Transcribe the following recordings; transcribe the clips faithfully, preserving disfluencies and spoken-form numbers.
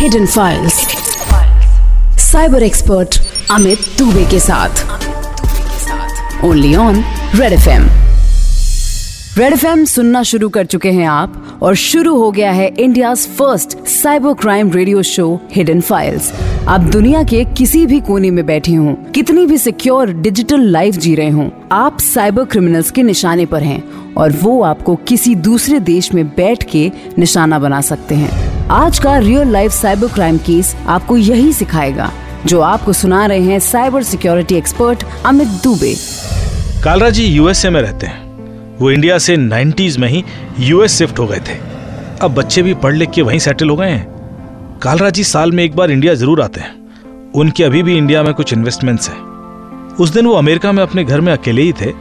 Hidden files cyber expert Amit Dubey के साथ only on Red FM. Red FM सुनना शुरू कर चुके हैं आप और शुरू हो गया है India's first cyber crime radio show hidden files. आप दुनिया के किसी भी कोने में बैठे हों, कितनी भी सिक्योर डिजिटल लाइफ जी रहे हों, आप साइबर क्रिमिनल्स के निशाने पर हैं और वो आपको किसी दूसरे देश में बैठ के निशाना बना सकते हैं। आज का real life cyber crime case आपको यही सिखाएगा, जो आपको सुना रहे हैं cyber security expert Amit Dubey. Kalra ji USA में रहते हैं। वो इंडिया से नाइन्टीज में ही यूएस शिफ्ट हो गए थे। अब बच्चे भी पढ़ लिख के वहीं सेटल हो गए हैं। कालरा जी साल में एक बार इंडिया जरूर आते हैं। उनके अभी भी इंडिया में कुछ इन्वेस्टमेंट्स हैं। उस दिन वो अमेरिका में अपने घर में अकेले ही थे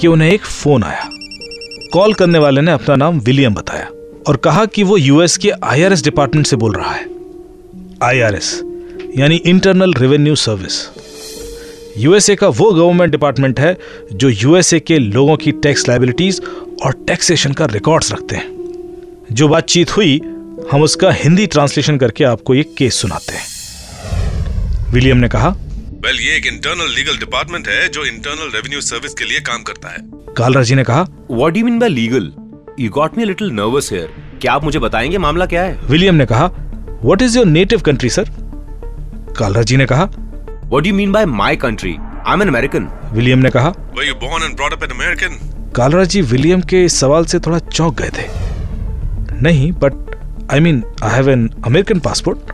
कि उन्हें एक फोन आया। कॉल करने वाले ने अपना नाम विलियम बताया और कहा कि वो यूएस के आईआरएस डिपार्टमेंट से बोल रहा है। आईआरएस यानी इंटरनल रेवेन्यू सर्विस यूएसए का वो गवर्नमेंट डिपार्टमेंट है जो यूएसए के लोगों की टैक्स लायबिलिटीज और टैक्सेशन का रिकॉर्ड्स रखते हैं। जो बातचीत हुई हम उसका हिंदी ट्रांसलेशन करके आपको ये केस सुनाते हैं। विलियम ने कहा, well, ये एक इंटरनल लीगल डिपार्टमेंट है जो इंटरनल रेवेन्यू सर्विस के लिए काम करता है। कालरा जी ने कहा, what do you mean by legal? You got me a little nervous here. क्या आप मुझे बताएंगे मामला क्या है? विलियम ने कहा, what is your native country sir? Kalra ji ने कहा, What do you mean by my country? I'm an American. William ने कहा, Were you born and brought up an American? Kalra ji William के इस सवाल से थोड़ा चौंक गए थे। नहीं, but I mean I have an American passport.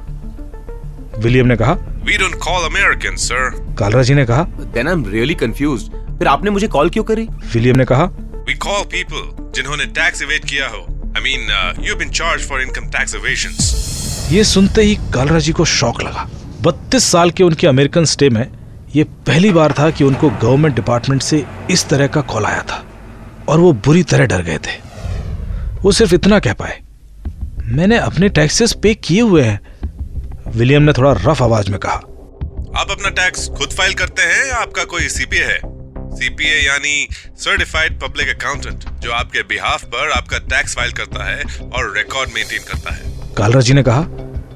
William ने कहा, We don't call Americans, sir. Kalra ji ने कहा, Then I'm really confused. फिर आपने मुझे कॉल क्यों करी? विलियम ने कहा, We call people जिन्होंने टैक्स एवेड किया हो. I mean uh, you've been charged for income tax evasions. ये सुनते ही कालरा जी को शॉक लगा। बत्तीस साल के उनके अमेरिकन स्टे में ये पहली बार था कि उनको गवर्नमेंट डिपार्टमेंट से इस तरह का कॉल आया था और वो बुरी तरह डर गए थे। वो सिर्फ इतना कह पाए, मैंने अपने टैक्सेस पे किए हुए हैं। विलियम ने थोड़ा रफ आवाज में कहा, आप अपना टैक्स खुद फाइल करते हैं या आपका कोई सीपीए है? सीपीए यानी सर्टिफाइड पब्लिक अकाउंटेंट, जो आपके बिहाफ पर आपका टैक्स फाइल करता है और रिकॉर्ड मेंटेन करता है। कालरा जी ने कहा,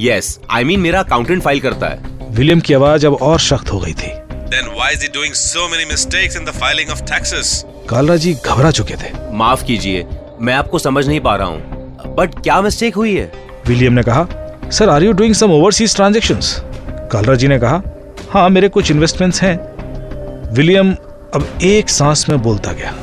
Yes, I mean मेरा अकाउंटेंट फाइल करता है। विलियम की आवाज अब और सख्त हो गई थी। Then why is he doing so many mistakes in the filing of taxes? Kalra जी घबरा चुके थे। माफ कीजिए, मैं आपको समझ नहीं पा रहा हूँ। बट क्या मिस्टेक हुई है? विलियम ने कहा, sir are you doing some overseas transactions? Kalra ji ने कहा, हाँ मेरे कुछ इन्वेस्टमेंट्स हैं। विलियम अब एक सांस में बोलता गया।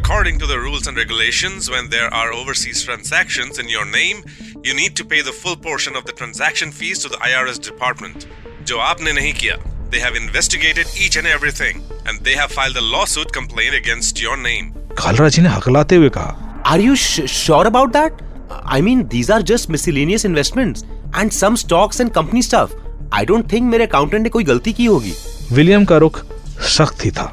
According to the rules and regulations, when there are overseas transactions in your name, you need to pay the full portion of the transaction fees to the I R S department. जो आपने नहीं किया, they have investigated each and everything, and they have filed a lawsuit complaint against your name. Kalra ji ने हकलाते हुए कहा, Are you sh- sure about that? I mean, these are just miscellaneous investments and some stocks and company stuff. I don't think मेरे accountant ने कोई गलती की होगी। William का रुख सख्त ही था।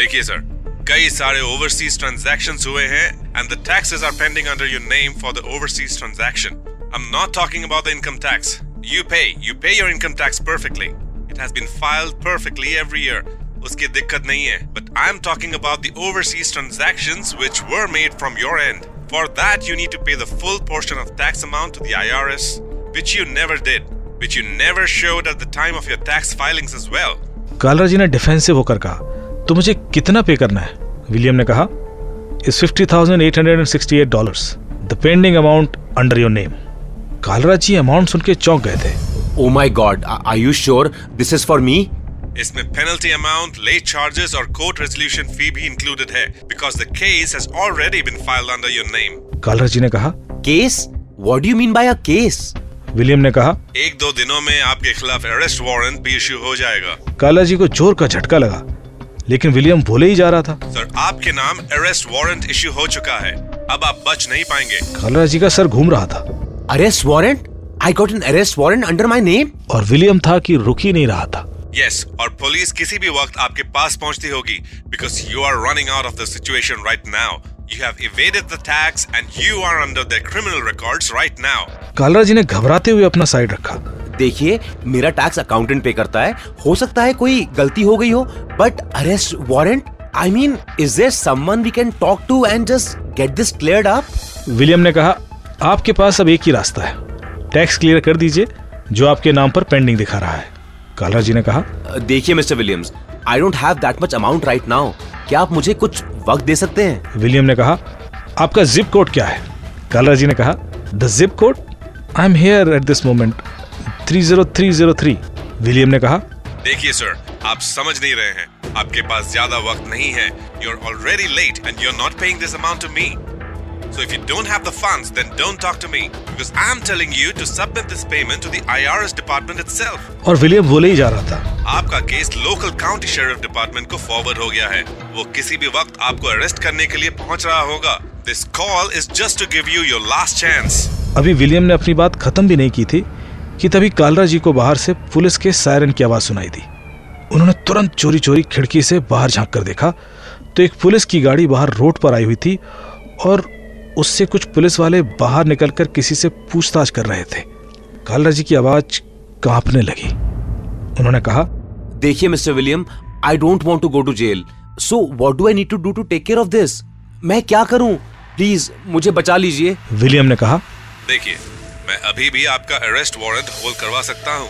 देखिए सर, कई सारे ओवरसीज ट्रांजैक्शंस हुए हैं and the taxes are pending under your name for the overseas transaction. I am not talking about the income tax. You pay you pay your income tax perfectly. It has been filed perfectly every year. उसकी दिक्कत नहीं है, but I am talking about the overseas transactions which were made from your end. For that you need to pay the full portion of tax amount to the IRS which you never did, which you never showed at the time of your tax filings as well. Kalra ji ने defensive होकर कहा, तो मुझे कितना पे करना है? William ने कहा, इस fifty thousand eight hundred sixty eight dollars the pending amount under your name. Kalra ji amount सुन के चौंक गए थे। Oh my God, are you sure this is for me? इसमें पेनल्टी अमाउंट, लेट चार्जेस और कोर्ट रेजोल्यूशन फी भी included है because the case has already been filed under your name. Kalra ji ने कहा, case? What do you mean by a case? William ने कहा, एक दो दिनों में आपके खिलाफ अरेस्ट वारंट भी इशू हो जाएगा। कालरा जी को जोर का झटका लगा, लेकिन विलियम भोले ही जा रहा था। सर आपके नाम अरेस्ट वारंट इश्यू हो चुका है, अब आप बच नहीं पाएंगे। कालरा जी का सर घूम रहा था। Arrest warrant? I got an arrest warrant under my name? और विलियम था कि रुक ही नहीं रहा था। यस yes, और पुलिस किसी भी वक्त आपके पास पहुंचती होगी because you are running out of the situation right now. You have evaded the tax and you are under the criminal records right now. Kalra ji ने घबराते हुए अपना साइड रखा। देखिए मेरा टैक्स अकाउंटेंट पे करता है, हो सकता है कोई गलती हो गई हो, but arrest warrant? I mean is there someone we can talk to and just get this cleared up? William ने कहा, आपके पास अब एक ही रास्ता है, टैक्स क्लियर कर दीजिए जो आपके नाम पर पेंडिंग दिखा रहा है। कालरा जी ने कहा, देखिए mister Williams, I don't have that much amount right now, क्या आप मुझे कुछ वक्त दे सकते हैं? विलियम ने कहा, आपका जिप कोड क्या है? कालरा जी ने कहा, the zip code I am here at this moment three zero three zero three. William ने कहा, देखिए सर, आप समझ नहीं रहे हैं, आपके पास ज्यादा वक्त नहीं है, you are already late and you are not paying this amount to me, so if you don't have the funds then don't talk to me because I am telling you to submit this payment to the IRS department itself. और William बोले ही जा रहा था, आपका case local county sheriff department को forward हो गया है, वो किसी भी वक्त आपको अरेस्ट करने के लिए पहुंच रहा होगा। This call is just to give you your last chance. अभी विलियम ने अपनी बात खत्म भी नहीं की थी कि तभी कालरा जी को बाहर से पुलिस के सायरन की आवाज सुनाई दी। उन्होंने तुरंत चोरी चोरी खिड़की से बाहर झांक कर देखा तो एक पुलिस की गाड़ी बाहर रोड पर आई हुई थी और उससे कुछ पुलिस वाले बाहर निकलकर किसी से पूछताछ कर रहे थे। कालरा जी की आवाज कांपने लगी। उन्होंने कहा, देखिए mister William, I don't want to go to jail, so what do I need to do to take care of this? मैं क्या करूं? प्लीज मुझे बचा लीजिए। विलियम ने कहा, देखिए, मैं अभी भी आपका अरेस्ट वारंट होल्ड करवा सकता हूं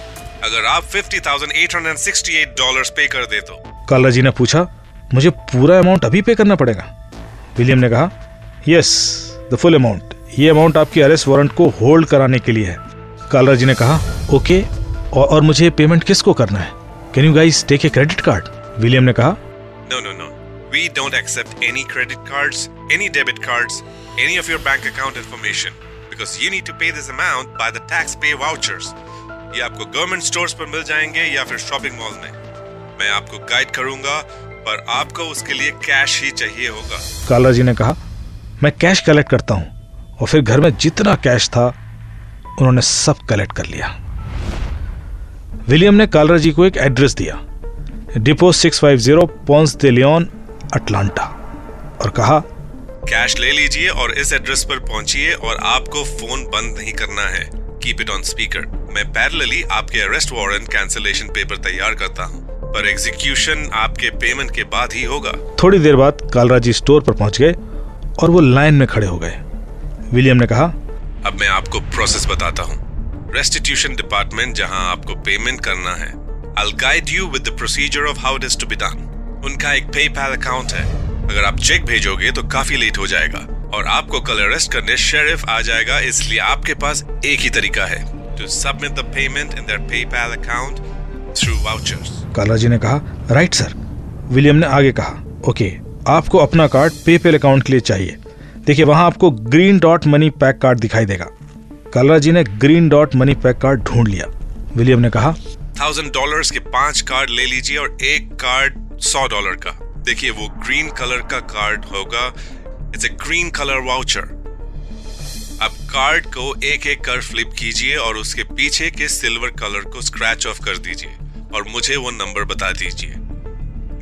अगर आप fifty thousand eight hundred sixty eight dollars pay कर दे तो। कालरा जी ने पूछा, मुझे पूरा अमाउंट अभी पे करना पड़ेगा? विलियम ने कहा, यस, द फुल अमाउंट, ये अमाउंट आपके अरेस्ट वारंट को होल्ड कराने के लिए है। कालरा जी ने कहा, ओके, और, और मुझे पेमेंट किसको करना है? Can you guys take a credit card? William ने कहा, no no no, we don't accept any credit cards, any debit cards, any of your bank account information because you need to pay this amount by the tax pay vouchers. ये आपको government stores पर मिल जाएंगे या फिर shopping mall में। मैं आपको guide करूंगा पर आपको उसके लिए कैश ही चाहिए होगा। कालरा जी ने कहा, मैं कैश कलेक्ट करता हूं, और फिर घर में जितना कैश था उन्होंने सब कलेक्ट कर लिया। विलियम ने कालरा जी को एक एड्रेस दिया, depot six fifty Ponce de Leon Atlanta, और कहा, कैश ले लीजिए और इस एड्रेस पर पहुंचिए और आपको फोन बंद नहीं करना है, कीप इट ऑन स्पीकर। मैं पैरेलली आपके अरेस्ट वारंट कैंसिलेशन पेपर तैयार करता हूं, पर एग्जीक्यूशन आपके पेमेंट के बाद ही होगा। थोड़ी देर बाद कालरा जी स्टोर पर पहुंच गए और वो लाइन में खड़े हो गए। विलियम ने कहा, अब मैं आपको प्रोसेस बताता हूं। रेस्टिट्यूशन डिपार्टमेंट जहां आपको पेमेंट करना है, I will guide you with the procedure of how it is to be done. उनका एक पेपैल अकाउंट है, अगर आप चेक भेजोगे तो काफी लेट हो जाएगा और आपको कल अरेस्ट करने शेरिफ आ जाएगा, इसलिए आपके पास एक ही तरीका है, to submit the payment in their PayPal account through vouchers. Kalra ji ने कहा, राइट सर। विलियम ने आगे कहा, ओके, आपको अपना कार्ड PayPal अकाउंट के लिए चाहिए, देखिए वहां आपको green dot money pack card दिखाई देगा। कालरा जी ने green dot money pack card ढूंढ लिया। विलियम ने कहा, थाउजेंड डॉलर के पांच कार्ड ले लीजिए और एक कार्ड सौ डॉलर का, देखिए वो ग्रीन कलर का कार्ड होगा, it's a green colour voucher. अब कार्ड को एक एक कर फ्लिप कीजिए और उसके पीछे के सिल्वर कलर को स्क्रैच ऑफ कर दीजिए और मुझे वो नंबर बता दीजिए,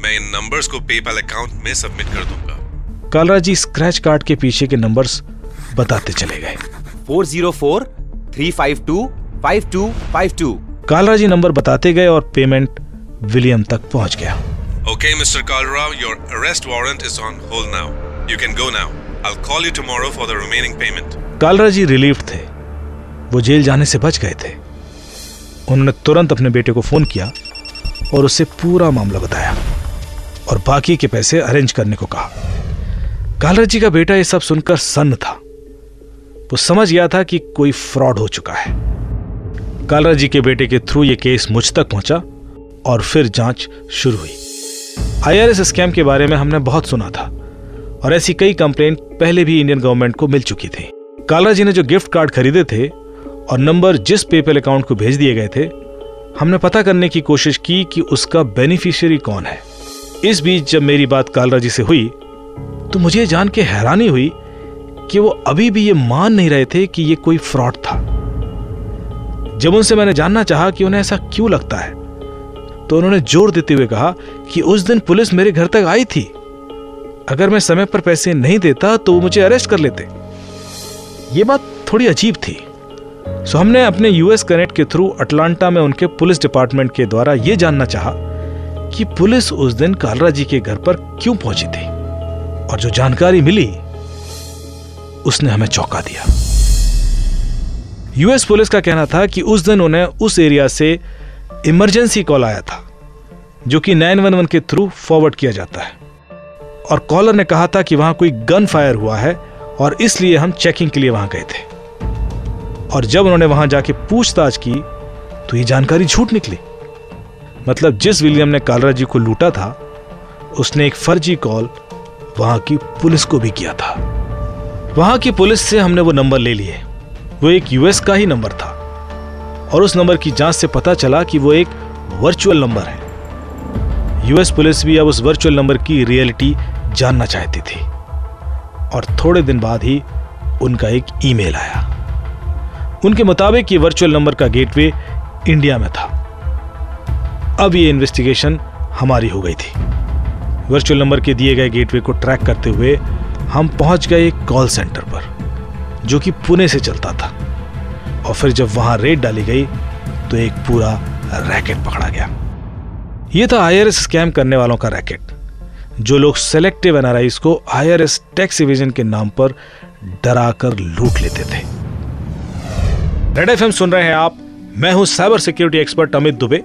मैं इन नंबर्स को पेपैल अकाउंट में सबमिट कर दूंगा। कालरा जी स्क्रैच कार्ड के पीछे के नंबर्स बताते चले गए, four zero four three five two five two five two. Kalra ji number बताते गए और पेमेंट विलियम तक पहुंच गया। Okay mister Kalra, your arrest warrant is on hold now, you can go now, I will call you tomorrow for the remaining payment. Kalra ji relieved थे, वो jail जाने से बच गए थे। उन्होंने तुरंत अपने बेटे को फोन किया और उससे पूरा मामला बताया और बाकी के पैसे अरेंज करने को कहा। कालरा जी का बेटा ये सब सुनकर सन्न था, वो समझ गया था कि कोई फ्रॉड हो चुका है। कालरा जी के बेटे के थ्रू ये केस मुझ तक पहुंचा और फिर जांच शुरू हुई। आईआरएस स्कैम के बारे में हमने बहुत सुना था और ऐसी कई कंप्लेंट पहले भी इंडियन गवर्नमेंट को मिल चुकी थी। कालरा जी ने जो गिफ्ट कार्ड खरीदे थे और नंबर जिस पेपैल अकाउंट को भेज दिए गए थे, हमने पता करने की कोशिश की कि उसका बेनिफिशियरी कौन है। इस बीच जब मेरी बात कालरा जी से हुई तो मुझे जान के हैरानी हुई कि वो अभी भी ये मान नहीं रहे थे कि ये कोई फ्रॉड था। जब उनसे मैंने जानना चाहा कि उन्हें ऐसा क्यों लगता है तो उन्होंने जोर देते हुए कहा कि उस दिन पुलिस मेरे घर तक आई थी, अगर मैं समय पर पैसे नहीं देता तो वो मुझे अरेस्ट कर लेते। ये बात थोड़ी अजीब थी, सो हमने अपने यूएस कनेक्ट के थ्रू अटलांटा में उनके पुलिस डिपार्टमेंट के द्वारा ये जानना चाहा कि पुलिस उस दिन कालरा जी के घर पर क्यों पहुंची थी, और जो जानकारी मिली उसने हमें चौंका दिया। यूएस पुलिस का कहना था कि उस दिन उन्हें उस एरिया से इमरजेंसी कॉल आया था जो कि नाइन वन वन के थ्रू फॉरवर्ड किया जाता है, और कॉलर ने कहा था कि वहां कोई गन फायर हुआ है और इसलिए हम चेकिंग के लिए वहां गए थे। और जब उन्होंने वहां जाके पूछताछ की तो ये जानकारी झूठ निकली। मतलब जिस विलियम ने कालरा जी को लूटा था उसने एक फर्जी कॉल वहां की पुलिस को भी किया था। वहां की पुलिस से हमने वो नंबर ले लिए, वो एक यूएस का ही नंबर था, और उस नंबर की जांच से पता चला कि वो एक वर्चुअल नंबर है। यूएस पुलिस भी अब उस वर्चुअल नंबर की रियलिटी जानना चाहती थी, और थोड़े दिन बाद ही उनका एक ईमेल आया। उनके मुताबिक ये वर्चुअल नंबर का गेटवे इंडिया में था। अब ये इन्वेस्टिगेशन हमारी हो गई थी। वर्चुअल नंबर के दिए गए गेटवे को ट्रैक करते हुए हम पहुंच गए एक कॉल सेंटर पर जो कि पुणे से चलता था, और फिर जब वहां रेड डाली गई तो एक पूरा रैकेट पकड़ा गया। यह था आईआरएस स्कैम करने वालों का रैकेट, जो लोग सेलेक्टिव एनआरआईस को आईआरएस टैक्स इवेजन के नाम पर डरा कर लूट लेते थे। रेड एफएम सुन रहे हैं आप, मैं हूं cyber security expert Amit Dubey,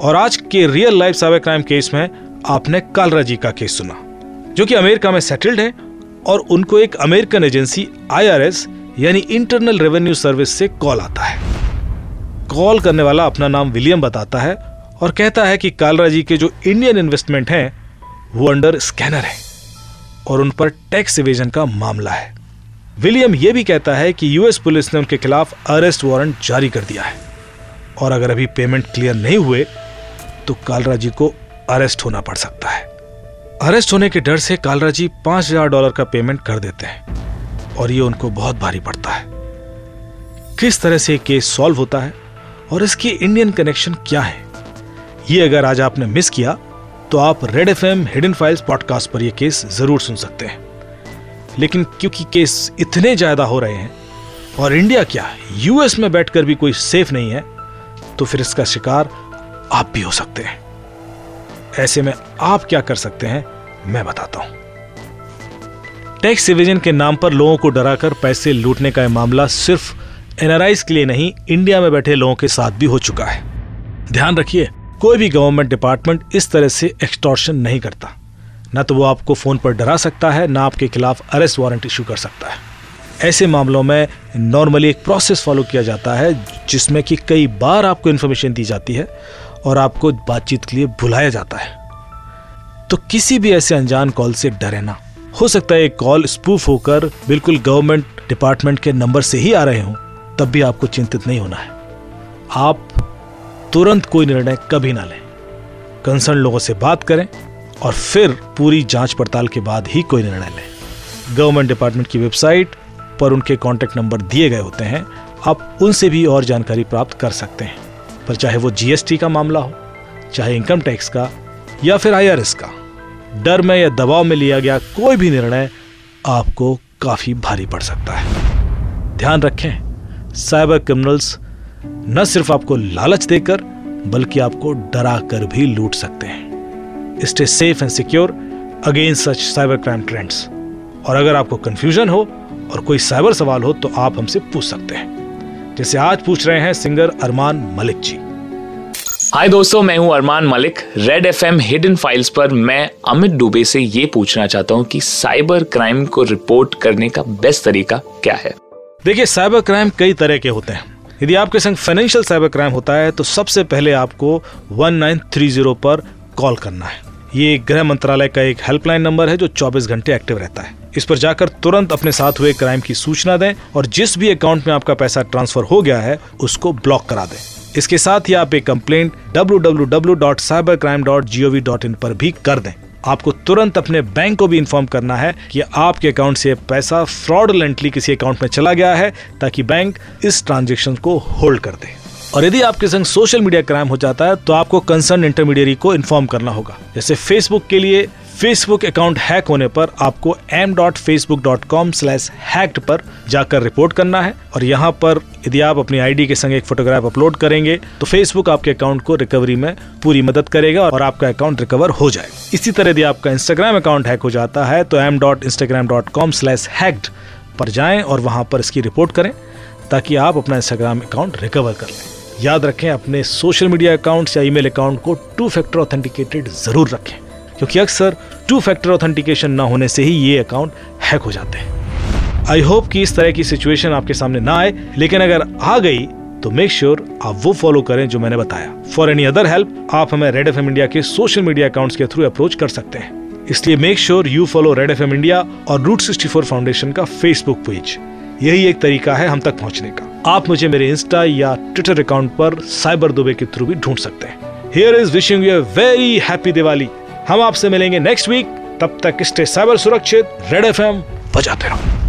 और आज के real life cyber crime case में आपने कालरा जी का केस सुना जो कि अमेरिका में सेटल्ड है, और उनको एक अमेरिकन एजेंसी आईआरएस यानी इंटरनल रेवेन्यू सर्विस से कॉल आता है। कॉल करने वाला अपना नाम विलियम बताता है और कहता है कि कालरा जी के जो इंडियन इन्वेस्टमेंट हैं वो अंडर स्कैनर है और उन पर टैक्स इवेजन का मामला है। विलियम यह भी कहता है कि यूएस पुलिस ने उनके खिलाफ अरेस्ट वारंट जारी कर दिया है और अगर अभी पेमेंट क्लियर नहीं हुए तो कालरा जी को अरेस्ट होना पड़ सकता है। अरेस्ट होने के डर से कालरा जी पांच हजार डॉलर का पेमेंट कर देते हैं, और ये उनको बहुत भारी पड़ता है। किस तरह से केस सॉल्व होता है और इसके इंडियन कनेक्शन क्या है, ये अगर आज आपने मिस किया तो आप red FM hidden files podcast पर यह केस जरूर सुन सकते हैं। लेकिन क्योंकि केस इतने ज्यादा हो रहे हैं और इंडिया क्या यूएस में बैठकर भी कोई सेफ नहीं है, तो फिर इसका शिकार आप भी हो सकते हैं। ऐसे में आप क्या कर सकते हैं मैं बताता हूं। टैक्स इवेजन के नाम पर लोगों को डराकर पैसे लूटने का यह मामला सिर्फ एनआरआईस के लिए नहीं, इंडिया में बैठे लोगों के साथ भी हो चुका है। ध्यान रखिए, कोई भी गवर्नमेंट डिपार्टमेंट इस तरह से एक्सटॉर्शन नहीं करता। ना तो वो आपको फोन पर डरा सकता है, ना आपके खिलाफ अरेस्ट वारंट इश्यू कर सकता है। ऐसे मामलों में नॉर्मली एक प्रोसेस फॉलो किया जाता है जिसमें कि कई बार आपको इन्फॉर्मेशन दी जाती है और आपको बातचीत के लिए बुलाया जाता है। तो किसी भी ऐसे अनजान कॉल से डरे ना। हो सकता है एक कॉल स्पूफ होकर बिल्कुल गवर्नमेंट डिपार्टमेंट के नंबर से ही आ रहे हों, तब भी आपको चिंतित नहीं होना है। आप तुरंत कोई निर्णय कभी ना लें, कंसर्न लोगों से बात करें और फिर पूरी जांच पड़ताल के बाद ही कोई निर्णय लें। गवर्नमेंट डिपार्टमेंट की वेबसाइट पर उनके कॉन्टैक्ट नंबर दिए गए होते हैं, आप उनसे भी और जानकारी प्राप्त कर सकते हैं, पर चाहे वो जीएसटी का मामला हो, चाहे इनकम टैक्स का या फिर आईआरएस का। डर में या दबाव में लिया गया कोई भी निर्णय आपको काफी भारी पड़ सकता है। ध्यान रखें, साइबर क्रिमिनल्स न सिर्फ आपको लालच देकर बल्कि आपको डरा कर भी लूट सकते हैं। Stay safe and secure against such cyber crime trends. और अगर आपको कंफ्यूजन हो और कोई साइबर सवाल हो तो आप हमसे पूछ सकते हैं, जैसे आज पूछ रहे हैं सिंगर अरमान मलिक जी। हाय दोस्तों, मैं हूं अरमान Malik. Red FM hidden files पर मैं अमित डुबे से ये पूछना चाहता हूं कि साइबर क्राइम को रिपोर्ट करने का बेस्ट तरीका क्या है। देखिए, साइबर क्राइम कई तरह के होते हैं। यदि आपके संग फाइनेंशियल साइबर क्राइम होता है तो सबसे पहले आपको वन नाइन थ्री जीरो पर कॉल करना है। ये गृह मंत्रालय का एक हेल्पलाइन नंबर है जो चौबीस घंटे एक्टिव रहता है। इस पर जाकर तुरंत अपने साथ हुए क्राइम की सूचना दें और जिस भी अकाउंट में आपका पैसा ट्रांसफर हो गया है उसको ब्लॉक करा दें। इसके साथ ही आप एक complaint W W W dot cyber crime dot G O V dot in पर भी कर दें। आपको तुरंत अपने बैंक को भी इन्फॉर्म करना है कि आपके अकाउंट से पैसा फ्रॉडलेंटली किसी अकाउंट में चला गया है, ताकि बैंक इस ट्रांजेक्शन को होल्ड कर दे। और यदि आपके संग सोशल मीडिया क्राइम हो जाता है तो आपको कंसर्न इंटरमीडियरी को इन्फॉर्म करना होगा। जैसे फेसबुक के लिए फेसबुक अकाउंट हैक होने पर आपको M dot Facebook dot com slash hacked पर जाकर रिपोर्ट करना है, और यहाँ पर यदि आप अपनी आईडी के संग एक फोटोग्राफ अपलोड करेंगे तो फेसबुक आपके अकाउंट को रिकवरी में पूरी मदद करेगा और आपका अकाउंट रिकवर हो जाएगा। इसी तरह यदि आपका इंस्टाग्राम अकाउंट हैक हो जाता है तो M dot Instagram dot com slash hacked पर जाएं और वहाँ पर इसकी रिपोर्ट करें, ताकि आप अपना इंस्टाग्राम अकाउंट रिकवर कर लें। याद रखें, अपने सोशल मीडिया अकाउंट्स या ईमेल अकाउंट को टू फैक्टर ऑथेंटिकेटेड ज़रूर रखें, क्योंकि अक्सर टू फैक्टर ऑथेंटिकेशन ना होने से ही ये अकाउंट हैक हो जाते हैं। आई होप कि इस तरह की सिचुएशन आपके सामने ना आए, लेकिन अगर आ गई तो मेक श्योर sure आप वो फॉलो करें जो मैंने बताया। फॉर एनी अदर हेल्प आप हमें रेड एफ एम इंडिया के सोशल मीडिया अकाउंट्स के थ्रू अप्रोच कर सकते हैं, इसलिए make sure you follow red F M India और रूट सिक्सटी फोर फाउंडेशन का फेसबुक पेज। यही एक तरीका है हम तक पहुंचने का। आप मुझे मेरे इंस्टा या ट्विटर अकाउंट पर साइबर दुबे के थ्रू भी ढूंढ सकते हैं। Here is wishing you a very happy Diwali. हम आपसे मिलेंगे नेक्स्ट वीक, तब तक स्टे साइबर सुरक्षित, रेड एफ एम बजाते रहो।